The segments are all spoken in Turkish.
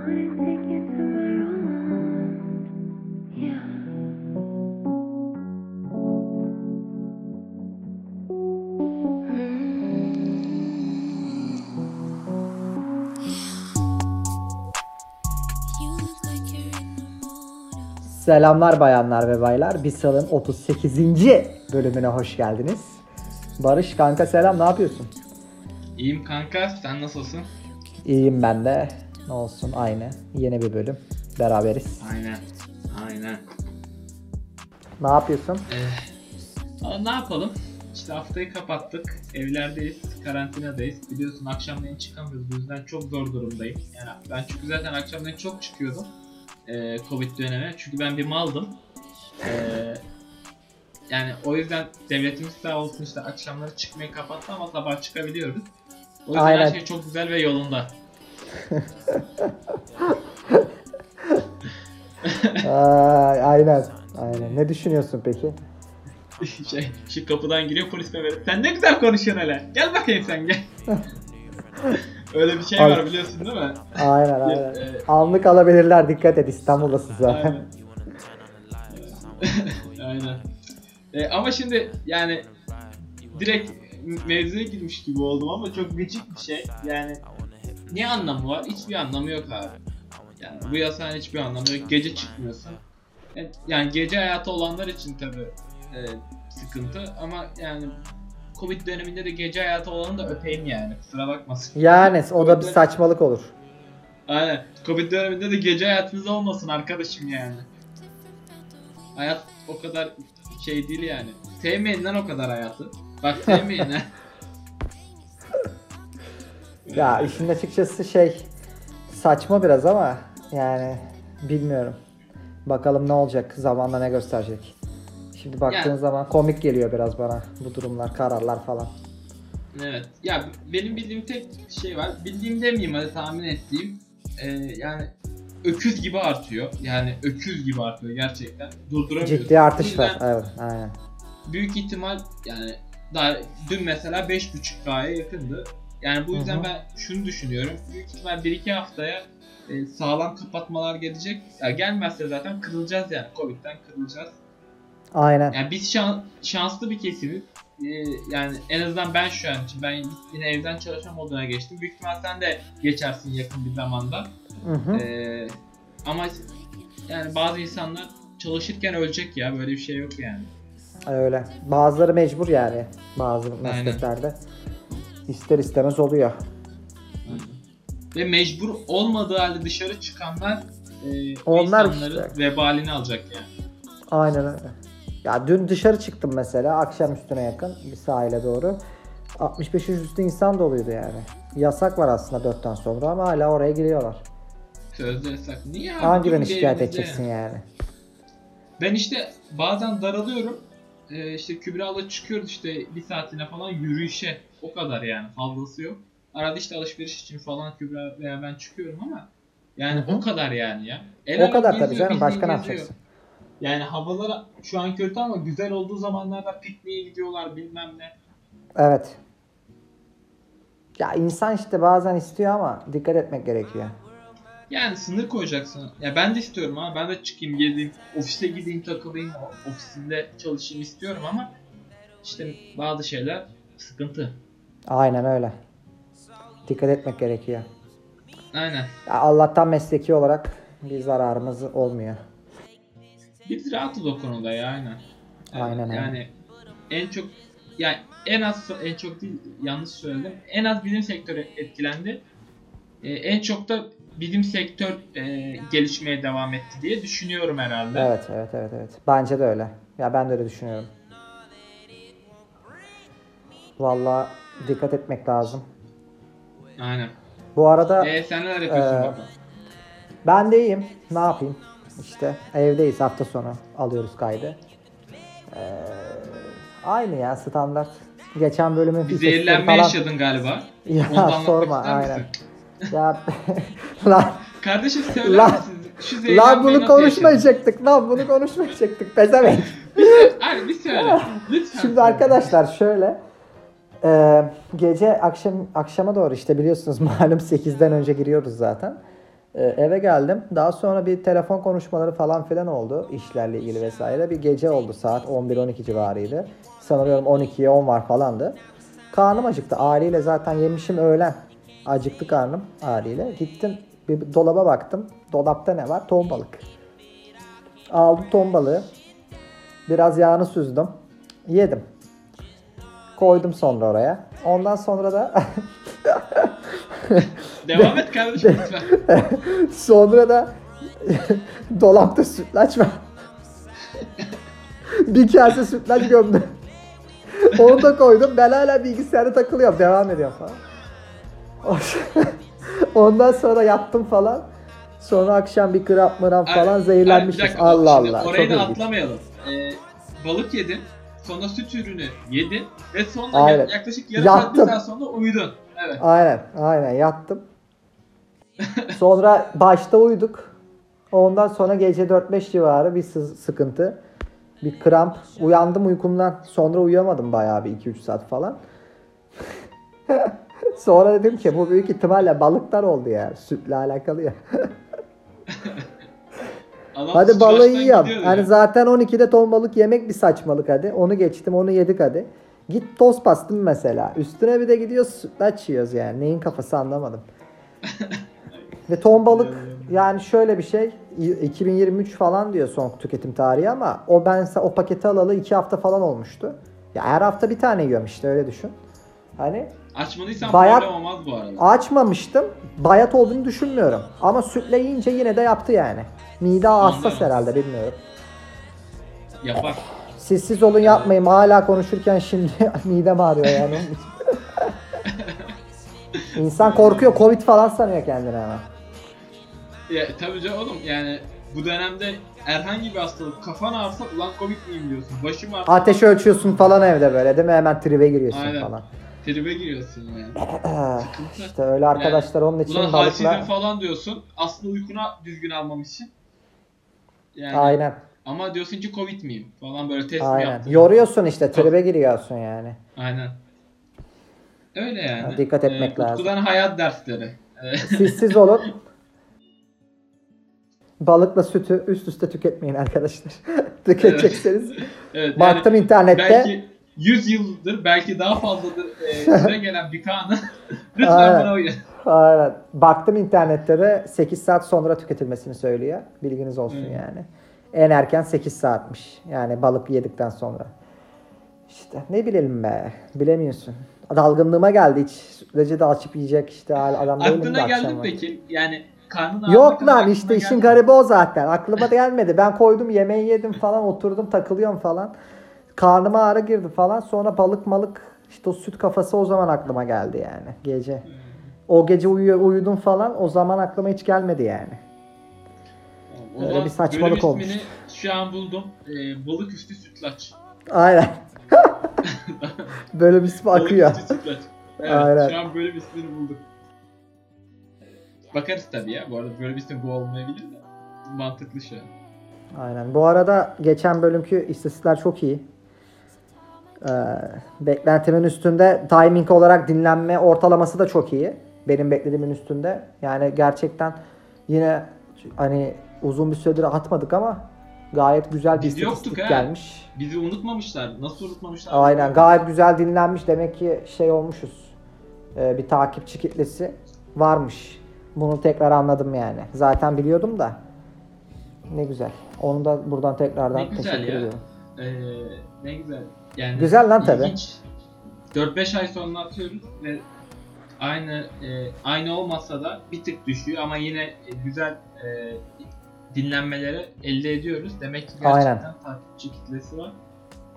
Selamlar bayanlar ve baylar. Bisal'ın 38. bölümüne hoş geldiniz. Barış kanka selam, ne yapıyorsun? İyiyim kanka, sen nasılsın? İyiyim ben de. Ne olsun, aynı. Yeni bir bölüm. Beraberiz. Aynen. Ne yapıyorsun? Ne yapalım? İşte haftayı kapattık. Evlerdeyiz, karantinadayız. Biliyorsun akşamleyin çıkamıyoruz. Bu yüzden çok zor durumdayım. Yani ben çünkü zaten akşamleyin çok çıkıyordum. Covid dönemi. Çünkü ben bir maldım. Yani o yüzden devletimiz sağ olsun işte akşamları çıkmayı kapattı ama sabah çıkabiliyoruz. O yüzden aynen. Her şey çok güzel ve yolunda. Aynen. Ne düşünüyorsun peki? Şu kapıdan giriyor polis memuru. Sen ne güzel konuşuyorsun hele. Gel bakayım sen gel. Öyle bir şey var biliyorsun değil mi? Aynen. Anlık alabilirler, dikkat et, İstanbul'da size. Aynen. Ama şimdi yani direkt mevzuya girmiş gibi oldum ama çok gıcık bir şey. Yani ne anlamı var? Hiçbir anlamı yok abi. Yani bu yasanın hiçbir anlamı yok. Gece çıkmıyorsun. Yani gece hayatı olanlar için tabii sıkıntı ama yani Covid döneminde de gece hayatı olanı da öpeyim yani. Kusura bakmasın. Yani o da bir saçmalık olur. Aynen. Covid döneminde de gece hayatınız olmasın arkadaşım yani. Hayat o kadar şey değil yani. Sevmeyin lan o kadar hayatı. Bak sevmeyin ha. Ya işin açıkçası saçma biraz ama yani bilmiyorum. Bakalım ne olacak, zamanla ne gösterecek. Şimdi baktığın zaman komik geliyor biraz bana bu durumlar, kararlar falan. Evet. Ya benim bildiğim tek şey var. Bildiğim demeyeyim, hadi tahmin ettiğim. Yani öküz gibi artıyor. Yani öküz gibi artıyor gerçekten. Durduramıyorsun. Ciddi artış var. Evet. Aynen. Büyük ihtimal yani daha dün mesela 5.5K'ya yakındı. Yani bu yüzden ben şunu düşünüyorum. Büyük ihtimal 1-2 haftaya sağlam kapatmalar gelecek. Ya gelmezse zaten kırılacağız yani. Covid'den kırılacağız. Aynen. Yani biz şanslı bir kesimiz. Yani en azından ben şu an için. Ben yine evden çalışma moduna geçtim. Büyük ihtimal sen de geçersin yakın bir zamanda. Ama yani bazı insanlar çalışırken ölecek ya. Böyle bir şey yok yani. Öyle. Bazıları mecbur yani. Bazı mesleklerde. İster istemez oluyor. Aynen. Ve mecbur olmadığı halde dışarı çıkanlar insanların işte vebalini alacak yani. Aynen öyle. Ya dün dışarı çıktım mesela akşam üstüne yakın bir sahile doğru. 65 yaş üstü insan doluydu yani. Yasak var aslında 4'ten sonra ama hala oraya giriyorlar. Sözde yasak. Niye abi? Hangi beni şikayet edeceksin yani? Ben işte bazen daralıyorum. İşte Kübra'la çıkıyoruz işte bir saatine falan yürüyüşe. O kadar yani, fazlası yok. Arada işte alışveriş için falan Kübra veya ben çıkıyorum ama yani o kadar yani ya. O kadar tabii canım, başka ne yapacaksın? Yani havalar şu an kötü ama güzel olduğu zamanlarda pikniğe gidiyorlar bilmem ne. Evet. Ya insan işte bazen istiyor ama dikkat etmek gerekiyor. Yani sınır koyacaksın. Ya ben de istiyorum ama ben de çıkayım, gezeyim, ofise gideyim, takılayım, ofisinde çalışayım istiyorum ama işte bazı şeyler sıkıntı. Aynen öyle. Dikkat etmek gerekiyor. Aynen. Ya Allah'tan mesleki olarak bir zararımız olmuyor. Biz rahatız o konuda ya aynen. Yani en çok yani en çok değil, yanlış söyledim. En az bizim sektör etkilendi. En çok da bizim sektör gelişmeye devam etti diye düşünüyorum herhalde. Evet. Bence de öyle. Ya ben de öyle düşünüyorum. Vallahi dikkat etmek lazım. Aynen. Bu arada sen neler yapıyorsun baba? Ben de iyiyim. Ne yapayım? İşte evdeyiz, hafta sonu alıyoruz kaydı. Aynı ya, standart. Geçen bölümün bir zehirlenme falan yaşadın galiba. Ya ondan sorma aynen. Ya lan kardeşim söyler misin? Lan bunu konuşmayacaktık. Pezevenk. Abi bir söyle. Lütfen. Şimdi arkadaşlar şöyle. Gece akşama doğru işte biliyorsunuz malum 8'den önce giriyoruz zaten. Eve geldim. Daha sonra bir telefon konuşmaları falan filan oldu. İşlerle ilgili vesaire. Bir gece oldu, saat 11-12 civarıydı. Sanıyorum 12'ye 10 var falandı. Karnım acıktı. Ağrıyla zaten yemişim öğlen. Acıktı karnım ağrıyla. Gittim bir dolaba baktım. Dolapta ne var? Ton balık. Aldım ton balığı. Biraz yağını süzdüm. Yedim. Koydum sonra oraya. Ondan sonra da... Devam et kardeşim lütfen. Sonra da dolapta sütlaç var. Bir kase sütlaç gömdüm. Onu da koydum. Ben hala bilgisayarda takılıyorum. Devam ediyorum falan. Ondan sonra yattım falan. Sonra akşam bir kramp mıram falan zehirlenmişiz. Allah Allah. Orayı da atlamayalım. Balık yedin. Sonra süt ürünü yedin. Ve sonra yaklaşık yarım saat bir saat sonra uyudun. Evet. Aynen yattım. Sonra başta uyuduk. Ondan sonra gece 4-5 civarı bir sıkıntı. Bir kramp. Uyandım uykumdan. Sonra uyuyamadım bayağı bir 2-3 saat falan. Sonra dedim ki bu büyük ihtimalle balıklar oldu ya. Sütle alakalı ya. Hadi balığı yiyeyim. Hani zaten 12'de ton balık yemek bir saçmalık hadi. Onu geçtim, onu yedik hadi. Git toz bastın mesela. Üstüne bir de gidiyoruz sütlaç yiyoruz yani. Neyin kafası anlamadım. Ve ton balık yani şöyle bir şey. 2023 falan diyor son tüketim tarihi ama ben o paketi alalı 2 hafta falan olmuştu. Ya her hafta bir tane yiyorum işte öyle düşün. Hani açmadıysan problem olmaz bu arada. Açmamıştım. Bayat olduğunu düşünmüyorum. Ama sütle yiyince yine de yaptı yani. Mide hassas herhalde bilmiyorum. Yapar. Siz olun yapmayın. Hala konuşurken şimdi midem ağrıyor yani. İnsan korkuyor. Covid falan sanıyor kendini hemen. Ya tabii canım oğlum yani bu dönemde herhangi bir hastalık kafan ağrısa ulan Covid miyim diyorsun. Başım ağrısı. Ateş ölçüyorsun falan evde böyle değil mi? Hemen tribe giriyorsun aynen. Falan. Tribe giriyorsun yani. İşte öyle arkadaşlar yani, onun için ulan balıklar. Ulan falan diyorsun. Aslında uykuna düzgün almamışsın. Yani... Aynen. Ama diyorsun ki Covid miyim? Falan böyle test mi yaptın? Yoruyorsun işte. Tribe giriyorsun yani. Aynen. Öyle yani. Dikkat etmek lazım. Utku'dan hayat dersleri. Siz olun. Balıkla sütü üst üste tüketmeyin arkadaşlar. Tüketecekseniz. Evet, baktım yani internette. Belki 100 yıldır belki daha fazladır süre gelen bir kanı. Lütfen bana uyun. Aynen. Baktım internette de 8 saat sonra tüketilmesini söylüyor. Bilginiz olsun yani. En erken 8 saatmiş. Yani balık yedikten sonra. İşte ne bilelim be. Bilemiyorsun. Dalgınlığıma geldi hiç. Sürece de açıp yiyecek işte adam değilim de akşam. Aklına geldi peki? Yani karnın yok lan işte işin garibi o zaten. Aklıma da gelmedi. Ben koydum yemeği yedim falan oturdum takılıyorum falan. Karnıma ağrı girdi falan. Sonra balık malık işte o süt kafası o zaman aklıma geldi yani. Gece. O gece uyudum falan o zaman aklıma hiç gelmedi yani. Öyle bir saçmalık olmuş. Bölüm ismini şu an buldum. Balık üstü sütlaç. Aynen. Bölüm ismi akıyor. Balık üstü sütlaç. Evet, aynen. Şu an bölüm ismini bulduk. Bakarız tabii ya. Bu arada bölüm ismi bu olmayabilir de. Mantıklı şey. Aynen. Bu arada geçen bölümkü istatistikler çok iyi. Beklentimin üstünde timing olarak dinlenme ortalaması da çok iyi. Benim beklediğimin üstünde. Yani gerçekten yine hani uzun bir süredir atmadık ama gayet güzel bir istatistik gelmiş. Bizi unutmamışlar. Nasıl unutmamışlar? Aynen gayet güzel dinlenmiş. Demek ki şey olmuşuz. Bir takipçi kitlesi varmış. Bunu tekrar anladım yani. Zaten biliyordum da. Ne güzel. Onu da buradan tekrardan teşekkür ediyorum. Ne güzel. Yani güzel lan tabii. 4-5 ay sonra atıyoruz ve aynı olmasa da bir tık düşüyor ama yine güzel dinlenmeleri elde ediyoruz. Demek ki gerçekten takipçi kitlesi var.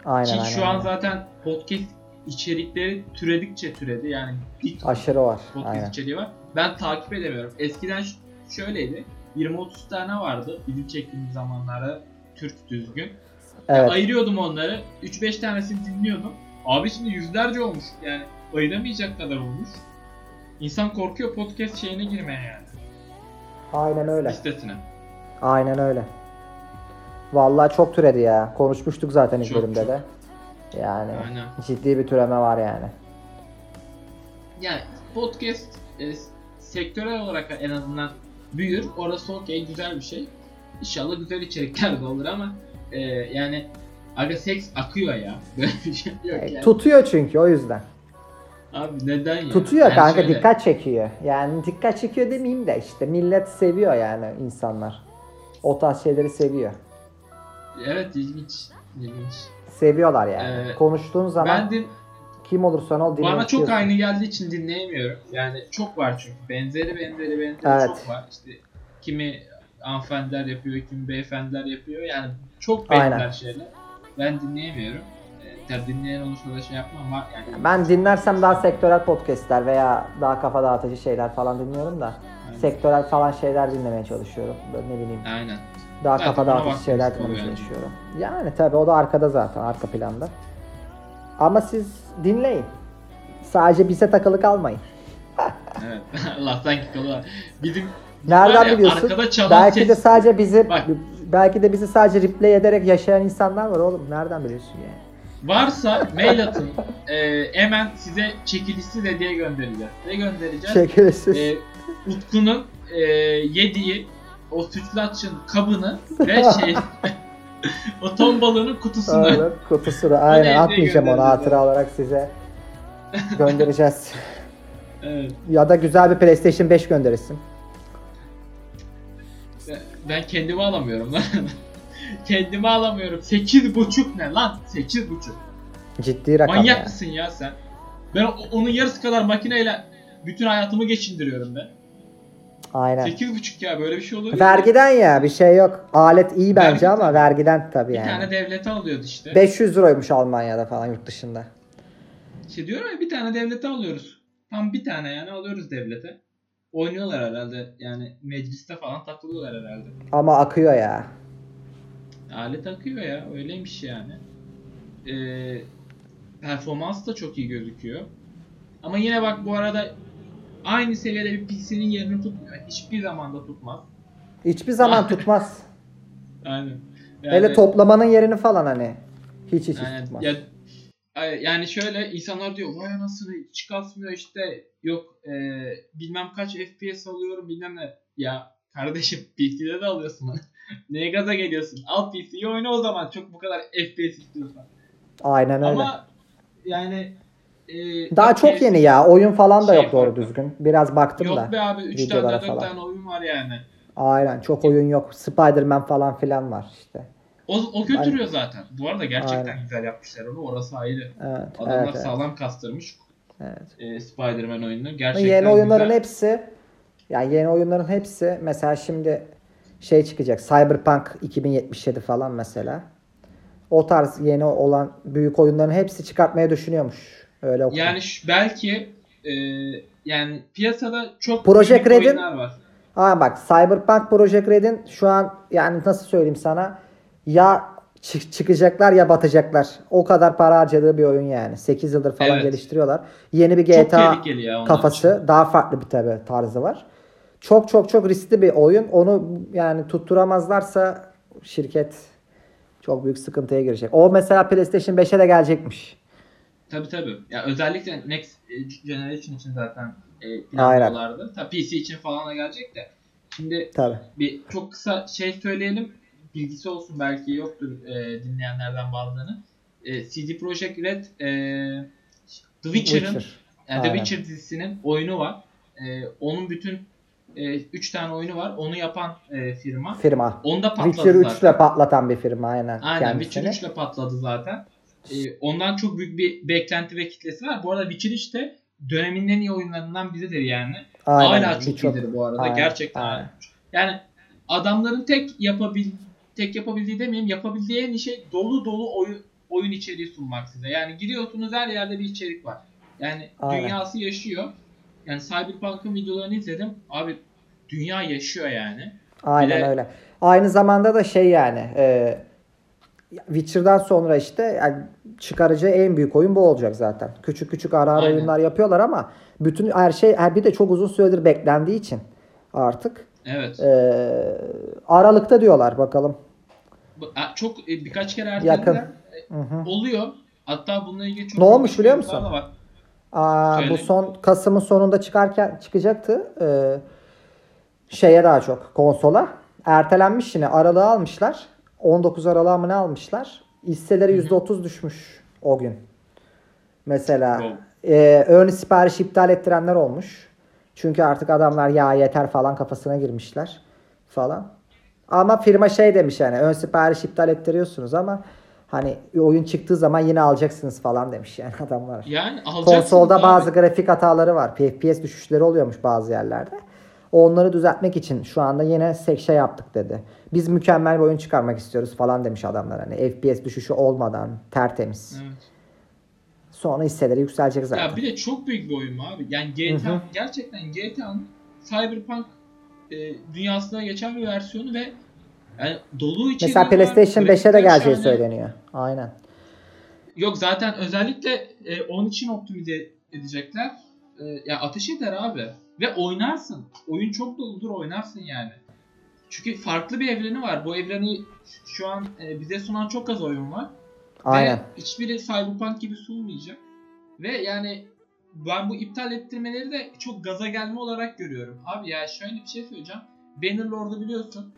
Aynen. Ki şu an zaten podcast içerikleri türedi. Yani aşırı var. Podcast içeriği var. Ben takip edemiyorum. Eskiden şöyleydi. 20-30 tane vardı bizim çektiğimiz zamanlarda Türk düzgün. Evet. Yani ayırıyordum onları. 3-5 tanesini dinliyordum. Abi şimdi yüzlerce olmuş. Yani ayıramayacak kadar olmuş. İnsan korkuyor podcast şeyine girmeye yani. Aynen öyle. Listesine. Aynen öyle. Vallahi çok türedi ya. Konuşmuştuk zaten ilk bölümde de. Yani aynen. Ciddi bir türeme var yani. Yani podcast sektörel olarak en azından büyür. Orası okey, güzel bir şey. İnşallah güzel içerikler de olur ama yani aga seks akıyor ya. Böyle bir şey yok yani. Tutuyor çünkü o yüzden. Abi neden ya? Tutuyor yani kanka şöyle, dikkat çekiyor. Yani dikkat çekiyor demeyeyim de işte millet seviyor yani, insanlar. O tarz şeyleri seviyor. Evet, ilginç. Seviyorlar yani. Konuştuğun zaman ben de, kim olursan ol dinliyorsun. Bana çok aynı geldiği için dinleyemiyorum. Yani çok var çünkü. Benzeri evet, çok var. İşte kimi hanımefendiler yapıyor, kimi beyefendiler yapıyor. Yani çok benzer şeyler. Ben dinleyemiyorum. Tabii dinleyen olursa da şey yapma ama yani. Ben dinlersem daha sektörel podcastler veya daha kafa dağıtıcı şeyler falan dinliyorum da. Aynen. Sektörel falan şeyler dinlemeye çalışıyorum. Böyle ne bileyim. Aynen. Daha zaten kafa dağıtıcı şeyler dinlemeye çalışıyorum. Yani tabii o da arkada zaten, arka planda. Ama siz dinleyin. Sadece bize takılı kalmayın. Evet. Allah'tan ki kalır. Bizim nereden biliyorsun? Belki de sadece bizi bak, belki de bizi sadece replay ederek yaşayan insanlar var oğlum. Nereden biliyorsun yani? Varsa mail atın. Hemen size çekilişsiz hediye göndereceğiz. Ne göndereceğiz? Çekilişsiz. Utku'nun yediği o sütlaçın kabını ve şey o ton balığının kutusunu. Aynen, kutusunu. Aynen, atmayacağım onu, hatıra olarak size göndereceğiz. Evet. Ya da güzel bir PlayStation 5 gönderirsin. Ben kendimi alamıyorum lan. Kendimi alamıyorum. 8.5 ne lan? 8.5. Ciddi rakam. Manyak ya. Mısın ya sen? Ben onun yarısı kadar makineyle bütün hayatımı geçindiriyorum ben. Aynen. 8.5 ya, böyle bir şey olur. Vergiden ya, bir şey yok. Alet iyi bence vergiden, ama vergiden tabii yani. Bir tane devlete alıyordu işte. 500 liraymış Almanya'da falan, yurt dışında. İşte diyorum ya, bir tane devlete alıyoruz. Tam bir tane yani alıyoruz devlete. Oynuyorlar herhalde yani, mecliste falan takılıyorlar herhalde. Ama akıyor ya. Alet akıyor ya, öyleymiş yani. Performans da çok iyi gözüküyor. Ama yine bak bu arada aynı seviyede bir PC'nin yerini tutmuyor. Hiçbir zaman da tutmaz. Hiçbir zaman tutmaz. Aynen. Yani, hele toplamanın yerini falan hani. Hiç yani, tutmaz. Ya, yani şöyle insanlar diyor vay anasını, hiç kasmıyor işte, yok bilmem kaç FPS alıyorum bilmem ne. Ya kardeşim PC'de de alıyorsun lan. Neye gaza geliyorsun? Al PC'yi oyna o zaman, çok bu kadar FPS istiyorsan. Aynen öyle. Ama yani daha çok yeni ya. Oyun falan da şey yok doğru düzgün. Biraz baktım yok da. Yok be abi, 3 tane 4 tane oyun var yani. Aynen, çok oyun yok. Spider-Man falan filan var işte. O götürüyor aynen zaten. Bu arada gerçekten aynen güzel yapmışlar onu. Orası ayrı. Evet, adamlar evet, sağlam evet kastırmış. Evet. Spider-Man oyununu gerçekten yeni oyunların güzel hepsi. Yani yeni oyunların hepsi mesela şimdi şey çıkacak, Cyberpunk 2077 falan mesela. O tarz yeni olan büyük oyunların hepsi çıkartmayı düşünüyormuş. Öyle okudum. Yani belki yani piyasada çok Project büyük Red'in, oyunlar var. Ha bak, Cyberpunk Project Red'in şu an yani nasıl söyleyeyim sana, ya çıkacaklar ya batacaklar. O kadar para harcadığı bir oyun yani. 8 yıldır falan evet geliştiriyorlar. Yeni bir GTA kafası için daha farklı bir tabi tarzı var. Çok çok çok riskli bir oyun. Onu yani tutturamazlarsa şirket çok büyük sıkıntıya girecek. O mesela PlayStation 5'e de gelecekmiş. Tabii. Ya özellikle Next Generation için zaten planlıyorlardı. Tabii PC için falan da gelecek de. Şimdi tabii bir çok kısa şey söyleyelim. Bilgisi olsun, belki yoktur dinleyenlerden bazılarının. CD Projekt Red The Witcher'ın yani The Witcher dizisinin oyunu var. Onun bütün 3 tane oyunu var. Onu yapan firma. Onu da patladı Witcher 3 ile patlatan bir firma aynen Witcher 3 ile patladı zaten. Ondan çok büyük bir beklenti ve kitlesi var. Bu arada Witcher 3 de dönemin en iyi oyunlarından biridir yani. Aynen, hala çok iyidir bu arada. Aynen, gerçekten. Aynen. Yani adamların tek yapabildiği demeyeyim, yapabildiği en iyi şey dolu oyun içeriği sunmak size. Yani giriyorsunuz, her yerde bir içerik var. Yani aynen dünyası yaşıyor. Yani Cyberpunk'ın videolarını izledim. Abi dünya yaşıyor yani. Aynen öyle. Aynı zamanda da şey yani Witcher'dan sonra işte yani çıkaracağı en büyük oyun bu olacak zaten. Küçük ara aynen oyunlar yapıyorlar ama bütün her şey bir de çok uzun süredir beklendiği için artık. Evet. Aralıkta diyorlar, bakalım. Çok birkaç kere ertelediler. Oluyor. Hatta bununla ilgili çok ne olmuş biliyor musun? Bu son Kasım'ın sonunda çıkacaktı. şeye daha çok konsola. Ertelenmiş yine. Aralığı almışlar. 19 Aralık'a mı ne almışlar? Hisseleri %30 düşmüş o gün. Mesela ön siparişi iptal ettirenler olmuş. Çünkü artık adamlar ya yeter falan kafasına girmişler falan. Ama firma şey demiş yani, ön sipariş iptal ettiriyorsunuz ama hani oyun çıktığı zaman yine alacaksınız falan demiş yani adamlar. Yani konsolda abi, bazı grafik hataları var. FPS düşüşleri oluyormuş bazı yerlerde. Onları düzeltmek için şu anda yine şey yaptık dedi. Biz mükemmel bir oyun çıkarmak istiyoruz falan demiş adamlar. Hani FPS düşüşü olmadan tertemiz. Evet. Sonra hisseleri yükselecek zaten. Ya bir de çok büyük bir oyun abi. Yani GTA, hı-hı, gerçekten GTA'nın Cyberpunk dünyasına geçen bir versiyonu ve yani dolu içi. Mesela PlayStation 5'e de geleceği söyleniyor. Aynen. Yok zaten özellikle onun için optimize edecekler. Ya ateş eder abi. Ve oynarsın. Oyun çok doludur, oynarsın yani. Çünkü farklı bir evreni var. Bu evreni şu an bize sunan çok az oyun var. Aynen. Ve hiçbiri Cyberpunk gibi sunmayacak. Ve yani ben bu iptal ettirmeleri de çok gaza gelme olarak görüyorum. Abi ya şöyle bir şey söyleyeceğim. Banner Lord'u biliyorsun.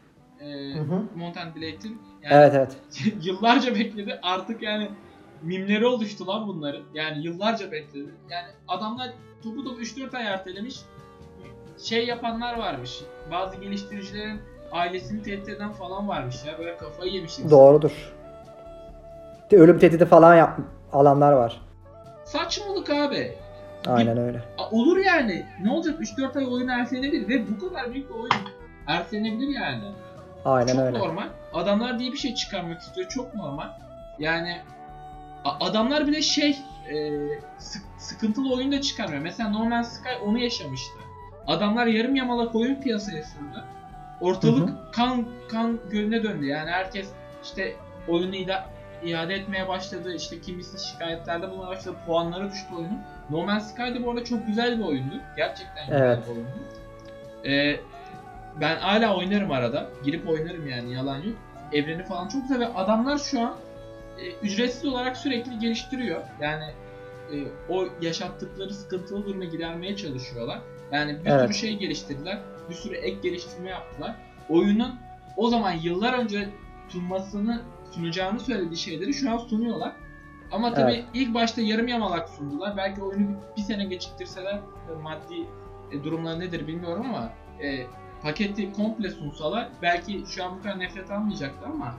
Mount and Blade'in. Yani evet. Yıllarca bekledi. Artık yani mimleri oluştu lan bunların. Yani yıllarca bekledi. Yani adamlar topu 3-4 ay ertelemiş. Şey yapanlar varmış. Bazı geliştiricilerin ailesini tehdit eden falan varmış ya. Böyle kafayı yemişler. Doğrudur. Ölüm tehdidi falan alanlar var. Saçmalık abi. Aynen öyle. Olur yani. Ne olacak? 3-4 ay oyun ertelenebilir ve bu kadar büyük bir oyun ertelenebilir yani. Aynen çok öyle. Çok normal. Adamlar diye bir şey çıkarmak istiyor. Çok normal. Yani adamlar bile sıkıntılı oyun da çıkarmıyor. Mesela No Man's Sky onu yaşamıştı. Adamlar yarım yamalak oyun piyasaya sürdü. Ortalık kan gölüne döndü. Yani herkes işte oyunu iade etmeye başladı. İşte kimisi şikayetlerde bulmaya başladı. Puanları düştü oyunun. No Man's Sky'da bu arada çok güzel bir oyundu. Gerçekten güzel bir oyundu. Ben hala oynarım arada. Girip oynarım yani, yalan yok. Evreni falan çok güzel ve adamlar şu an ücretsiz olarak sürekli geliştiriyor. Yani o yaşattıkları sıkıntılı durumu gidermeye çalışıyorlar. Yani bir sürü şey geliştirdiler. Bir sürü ek geliştirme yaptılar. Oyunun o zaman yıllar önce sunacağını söylediği şeyleri şu an sunuyorlar. Ama tabii ilk başta yarım yamalak sundular. Belki oyunu bir sene geciktirseler maddi durumlar nedir bilmiyorum ama paketi komple sunsalar belki şu an bu kadar nefret almayacaktı ama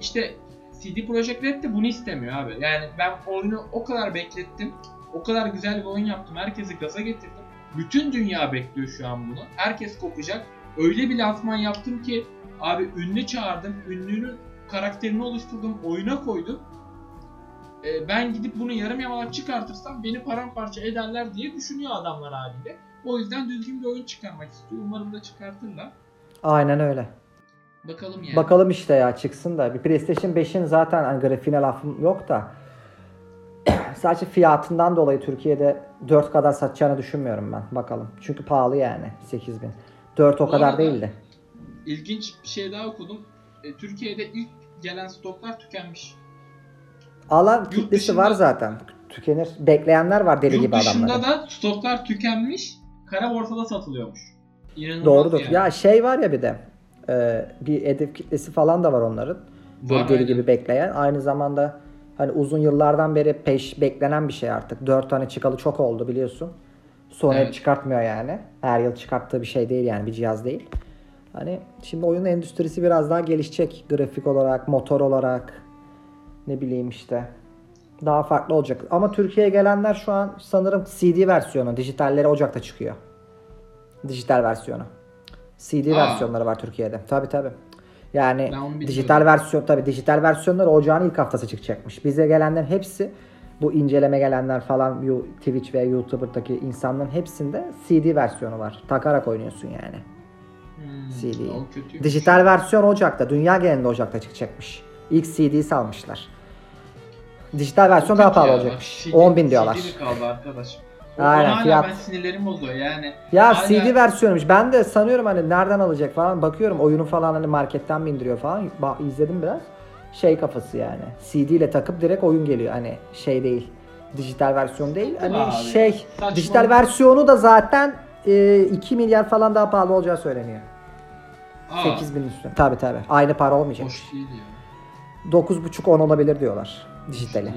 işte CD Projekt Red de bunu istemiyor abi. Yani ben oyunu o kadar beklettim. O kadar güzel bir oyun yaptım. Herkesi gaza getirdim. Bütün dünya bekliyor şu an bunu. Herkes kopacak. Öyle bir lansman yaptım ki abi, ünlü çağırdım. Ünlünün karakterini oluşturdum. Oyuna koydum. Ben gidip bunu yarım yamalak çıkartırsam beni paramparça ederler diye düşünüyor adamlar haliyle. O yüzden düzgün bir oyun çıkarmak istiyor. Umarım da çıkartırlar. Aynen öyle. Bakalım yani. Bakalım işte ya, çıksın da. Bir PlayStation 5'in zaten hani grafiğine lafım yok da sadece fiyatından dolayı Türkiye'de 4 kadar satacağını düşünmüyorum ben. Bakalım. Çünkü pahalı yani. 8.000. 4 o kadar değildi. İlginç bir şey daha okudum. Türkiye'de ilk gelen stoklar tükenmiş. Alan kitlesi var zaten. Tükenir. Bekleyenler var deli gibi adamlar. Yurt dışında da stoklar tükenmiş. Kara borsada satılıyormuş. İnanılmaz. Doğrudur. Yani. Ya şey var ya bir de. Bir hedef kitlesi falan da var onların. Var, deli gibi bekleyen. Aynı zamanda hani uzun yıllardan beri beklenen bir şey artık. 4 tane çıkalı çok oldu biliyorsun. Sonra hep çıkartmıyor yani. Her yıl çıkarttığı bir şey değil yani, bir cihaz değil. Hani şimdi oyunun endüstrisi biraz daha gelişecek. Grafik olarak, motor olarak, ne bileyim işte. Daha farklı olacak. Ama Türkiye'ye gelenler şu an sanırım CD versiyonu. Dijitalleri Ocak'ta çıkıyor. Dijital versiyonu. CD versiyonları var Türkiye'de. Tabii. Yani dijital versiyonları Ocağın ilk haftası çıkacakmış. Bize gelenlerin hepsi, bu inceleme gelenler falan, Twitch ve YouTuber'daki insanların hepsinde CD versiyonu var. Takarak oynuyorsun yani. CD'yi. Dijital versiyon Ocak'ta, dünya genelinde Ocak'ta çıkacakmış. İlk CD'yi salmışlar. Dijital versiyon daha pahalı olacakmış. 10.000 diyorlar. CD kaldı arkadaşım. Aynen, fiyat. Ben sinirlerim bozuyor yani. Ya CD versiyonmuş. Ben de sanıyorum hani nereden alacak falan. Bakıyorum oyunu falan hani marketten mi indiriyor falan. İzledim biraz. Şey kafası yani. CD ile takıp direkt oyun geliyor. Hani şey değil. Dijital versiyon değil. Hani dijital versiyonu da zaten 2 milyar falan daha pahalı olacağı söyleniyor. 8.000 üstüne. Tabii tabii. Aynı para olmayacak. Hoş değil ya. 9.5-10 olabilir diyorlar dijitali.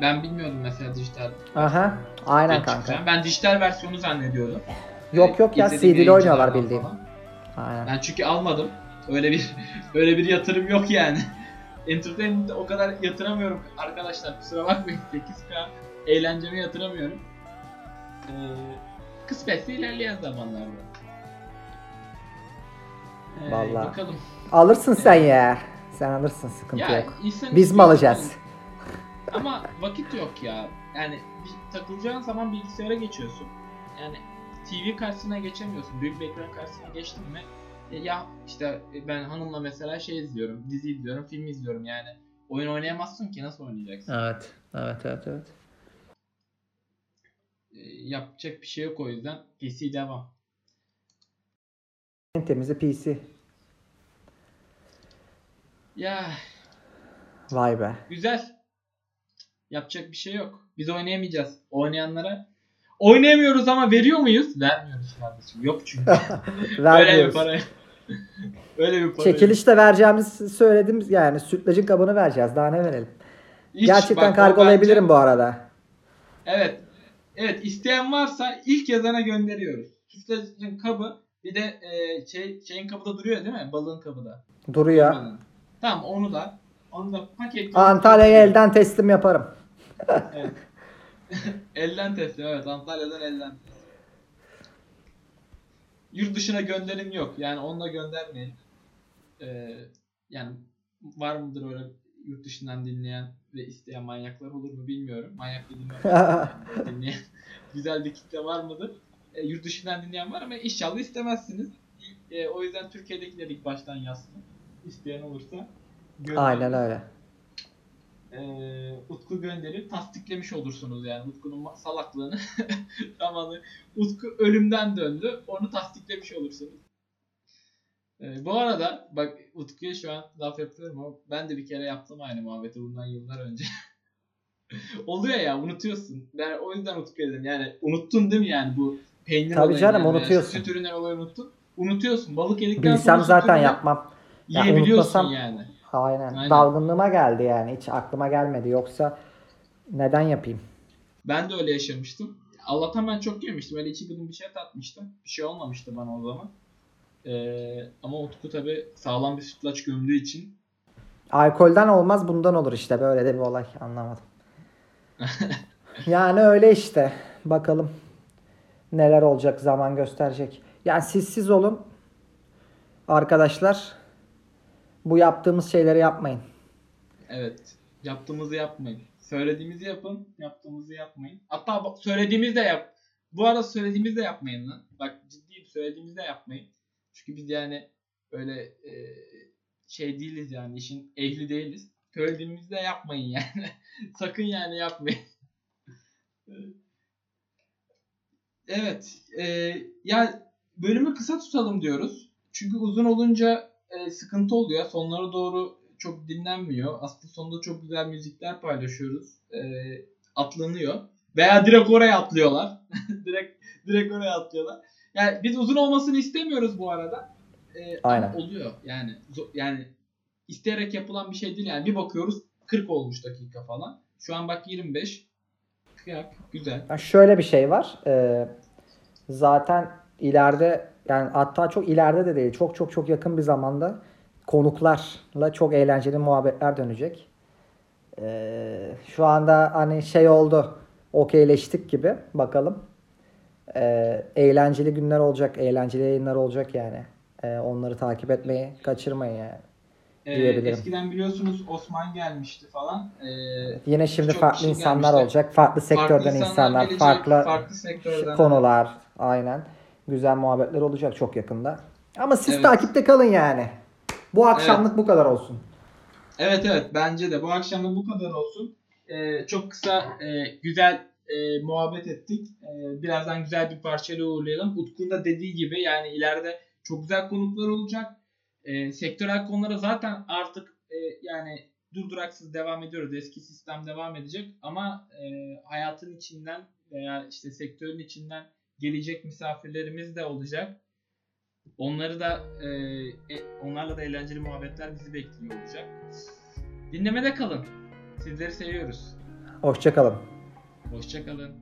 Ben bilmiyordum mesela dijital. Aha. Aynen kanka. Ben dijital versiyonu zannediyordum. Yok yok ya, CD'li oynuyorlar bildiğim. Aynen. Ben çünkü almadım. Öyle bir yatırım yok yani. Entertainment'e o kadar yatıramıyorum arkadaşlar, kusura bakmayın. 8K eğlenceme yatıramıyorum. Kısmetse ilerleyen zamanlarda. Vallahi. Bakalım. Alırsın sen ya. Sen alırsın, sıkıntı ya, yok. Biz mi alacağız? Ama vakit yok ya. Yani takılacağın zaman bilgisayara geçiyorsun. Yani TV karşısına geçemiyorsun. Büyük bir ekran karşısına geçtin mi? Ya işte ben hanımla mesela şey izliyorum, dizi izliyorum, film izliyorum yani. Oyun oynayamazsın ki, nasıl oynayacaksın? Evet, evet, evet, evet. Yapacak bir şey yok, o yüzden PC devam. En temizi PC. Ya. Vay be. Güzel. Yapacak bir şey yok. Biz oynayamayacağız. Oynayanlara oynayamıyoruz ama veriyor muyuz? Vermiyoruz kardeşim. Yok çünkü. Böyle bir para. Böyle bir para. Çekilişte vereceğimizi söyledim yani, sütlacın kabını vereceğiz. Daha ne verelim? Hiç, gerçekten bak, kargolayabilirim bence bu arada. Evet. Evet, isteyen varsa ilk yazana gönderiyoruz. Sütlacın kabı, bir de şeyin kabı da duruyor değil mi? Balığın kabı da. Duruyor. Tamam, onu da paket. Antalya'ya elden teslim yaparım. Evet. Elden teslim, evet, Antalya'dan elden teslim. Yurt dışına gönderim yok yani, onu da göndermeyin. Yani var mıdır öyle yurt dışından dinleyen ve isteyen manyaklar, olur mu bilmiyorum. Manyak dinleyen güzel bir kitle var mıdır? Yurt dışından dinleyen var ama inşallah istemezsiniz. O yüzden Türkiye'dekiler ilk baştan yazsın. İsteyen olursa gönderin. Aynen öyle. Utku gönderip tasdiklemiş olursunuz yani Utku'nun salaklığını. Tamamı. Utku ölümden döndü. Onu tasdiklemiş olursunuz. Bu arada bak, Utku'ya şu an laf yapıyorum ama ben de bir kere yaptım aynı muhabbeti bundan yıllar önce. Oluyor ya, unutuyorsun. Ben o yüzden Utku'ya dedim yani, unuttun değil mi yani bu peynir olayını? Tabii canım, unutuyorsun. Süt ürünler olayı unuttun. Unutuyorsun. Balık yedikten sonra zaten yapmam. Yiyebiliyorsun yani. Yani. Aynen. Aynen. Dalgınlığıma geldi yani. Hiç aklıma gelmedi. Yoksa neden yapayım? Ben de öyle yaşamıştım. Allah'tan ben çok yemiştim. Öyle içi gıdım bir şey tatmıştım. Bir şey olmamıştı bana o zaman. Ama Utku tabii sağlam bir sütlaç gömdüğü için. Alkolden olmaz, bundan olur işte. Böyle de bir olay. Anlamadım. Yani öyle işte. Bakalım neler olacak, zaman gösterecek. Yani siz olun arkadaşlar. Bu yaptığımız şeyleri yapmayın. Evet. Yaptığımızı yapmayın. Söylediğimizi yapın. Yaptığımızı yapmayın. Hatta söylediğimizi de yap. Bu arada söylediğimizi de yapmayın lan. Bak ciddiyim, söylediğimizi de yapmayın. Çünkü biz yani öyle şey değiliz yani, işin ehli değiliz. Söylediğimizi de yapmayın yani. Sakın yani yapmayın. Evet. Ya bölümü kısa tutalım diyoruz. Çünkü uzun olunca sıkıntı oluyor. Sonlara doğru çok dinlenmiyor. Aslında sonunda çok güzel müzikler paylaşıyoruz. Atlanıyor. Veya direkt oraya atlıyorlar. direkt oraya atlıyorlar. Yani biz uzun olmasını istemiyoruz bu arada. Aynen. Oluyor. Yani isteyerek yapılan bir şey değil. Yani bir bakıyoruz 40 olmuş dakika falan. Şu an bak 25. Kıyak. Güzel. Yani şöyle bir şey var. Zaten ileride, yani hatta çok ileride de değil, çok çok çok yakın bir zamanda konuklarla çok eğlenceli muhabbetler dönecek. Şu anda hani şey oldu, okeyleştik gibi, bakalım. Eğlenceli günler olacak, eğlenceli yayınlar olacak yani. Onları takip etmeyi kaçırmayın yani. Eskiden biliyorsunuz Osman gelmişti falan. Yine şimdi farklı insanlar gelmişti. Olacak, farklı sektörden insanlar gelecek, farklı sektörden konular, yani. Aynen. Güzel muhabbetler olacak çok yakında. Ama siz takipte kalın yani. Bu akşamlık bu kadar olsun. Evet bence de bu akşamlık bu kadar olsun. Çok kısa güzel muhabbet ettik. Birazdan güzel bir parçayla uğurlayalım. Utku'nun da dediği gibi yani ileride çok güzel konuklar olacak. Sektörel konulara zaten artık yani durduraksız devam ediyoruz. Eski sistem devam edecek ama hayatın içinden veya işte sektörün içinden gelecek misafirlerimiz de olacak. Onlarla da eğlenceli muhabbetler bizi bekliyor olacak. Dinlemede kalın. Sizleri seviyoruz. Hoşça kalın. Hoşça kalın.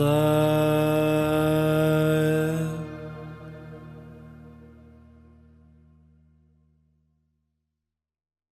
Love.